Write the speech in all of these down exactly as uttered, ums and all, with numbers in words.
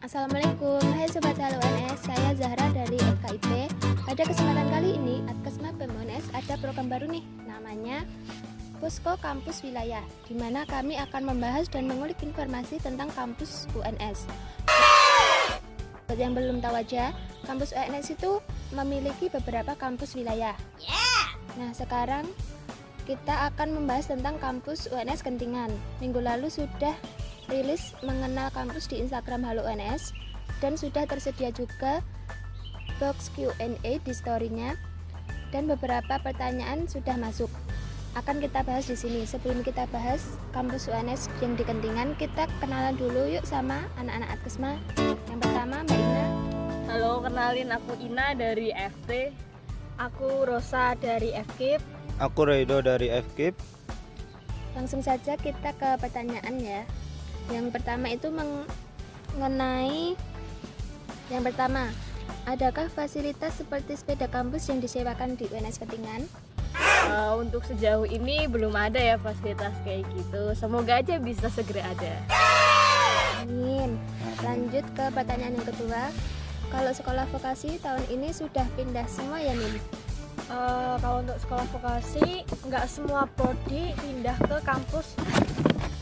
Assalamualaikum, hai Sobat Halo U N S, saya Zahra dari F K I P. Pada kesempatan kali ini, Atkesma Pemunes ada program baru nih, namanya Posko Kampus Wilayah, di mana kami akan membahas dan mengulik informasi tentang kampus U N S. Buat yang belum tahu aja, kampus U N S itu memiliki beberapa kampus wilayah. Nah, sekarang kita akan membahas tentang kampus U N S Kentingan. Minggu lalu sudah rilis mengenal kampus di Instagram Halo U N S dan sudah tersedia juga box Q and A di story-nya dan beberapa pertanyaan sudah masuk. Akan kita bahas di sini. Sebelum kita bahas kampus U N S yang di Kentingan, kita kenalan dulu yuk sama anak-anak Atkesma. Yang pertama Mbak Ina. Halo, kenalin aku Ina dari F T. Aku Rosa dari F K I P. Aku Reido dari F K I P. Langsung saja kita ke pertanyaan ya. Yang pertama itu mengenai yang pertama, adakah fasilitas seperti sepeda kampus yang disewakan di U N S Kentingan? Uh, untuk sejauh ini belum ada ya fasilitas kayak gitu. Semoga aja bisa segera ada. Amin. Lanjut ke pertanyaan yang kedua. Kalau sekolah vokasi tahun ini sudah pindah semua ya Min? Uh, kalau untuk sekolah vokasi nggak semua prodi pindah ke kampus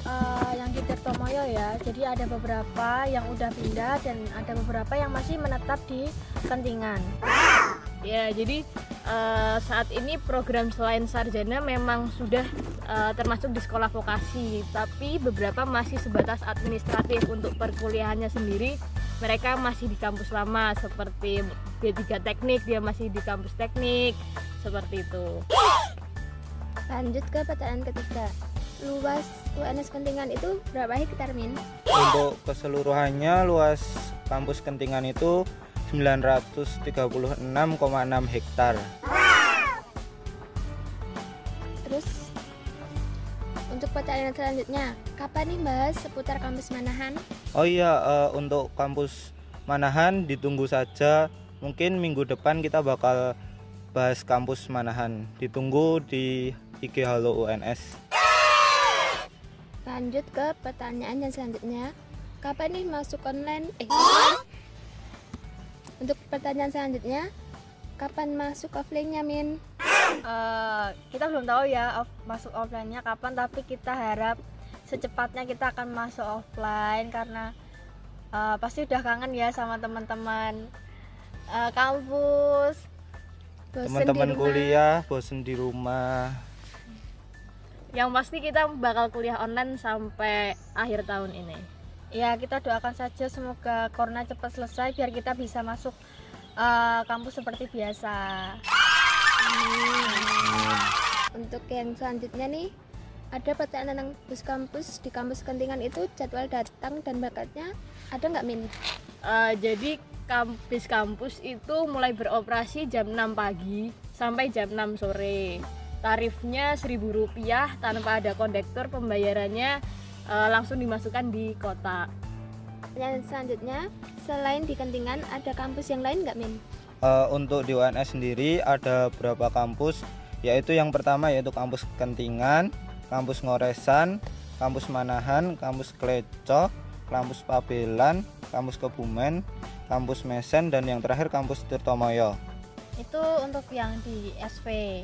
Uh, yang di Tirtomoyo ya, jadi ada beberapa yang udah pindah dan ada beberapa yang masih menetap di Kentingan. Ya, jadi uh, saat ini program selain sarjana memang sudah uh, termasuk di sekolah vokasi, tapi beberapa masih sebatas administratif. Untuk perkuliahannya sendiri, mereka masih di kampus lama, seperti D tiga teknik, dia masih di kampus teknik, seperti itu. Lanjut ke pertanyaan ketiga. Luas U N S Kentingan itu berapa hektar, Min? Untuk keseluruhannya luas kampus Kentingan itu sembilan ratus tiga puluh enam koma enam hektar. Terus untuk pertanyaan selanjutnya, kapan nih bahas seputar kampus Manahan? Oh iya, uh, untuk kampus Manahan ditunggu saja. Mungkin minggu depan kita bakal bahas kampus Manahan. Ditunggu di I G Halo U N S. Lanjut ke pertanyaan yang selanjutnya, kapan nih masuk online? Eh, untuk pertanyaan selanjutnya, kapan masuk offline-nya, Min? Uh, kita belum tahu ya off, masuk offline-nya kapan, tapi kita harap secepatnya kita akan masuk offline karena uh, pasti udah kangen ya sama teman-teman uh, kampus, teman-teman kuliah, bosen di rumah. Yang pasti kita bakal kuliah online sampai akhir tahun ini. Ya, kita doakan saja semoga corona cepat selesai biar kita bisa masuk uh, kampus seperti biasa. hmm. Untuk yang selanjutnya nih, ada pertanyaan tentang bus kampus di kampus Kentingan itu jadwal datang dan berangkatnya ada nggak, Min? Uh, jadi kampus kampus itu mulai beroperasi jam enam pagi sampai jam enam sore. Tarifnya seribu rupiah tanpa ada kondektur, pembayarannya e, langsung dimasukkan di kotak. Dan selanjutnya, selain di Kentingan ada kampus yang lain nggak, Min? E, untuk di U N S sendiri ada berapa kampus, yaitu yang pertama yaitu kampus Kentingan, kampus Ngoresan, kampus Manahan, kampus Kleco, kampus Pabelan, kampus Kebumen, kampus Mesen, dan yang terakhir kampus Tirtomoyo. Itu untuk yang di S V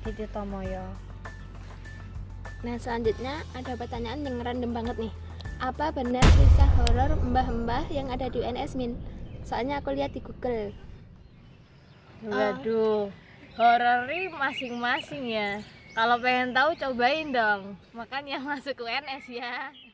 di Tirtomoyo. Nah, selanjutnya ada pertanyaan yang random banget nih. Apa benar kisah horor mbah-mbah yang ada di U N S, Min? Soalnya aku lihat di Google. Waduh, uh. horornya masing-masing ya. Kalau pengen tahu cobain dong. Makanya masuk U N S ya.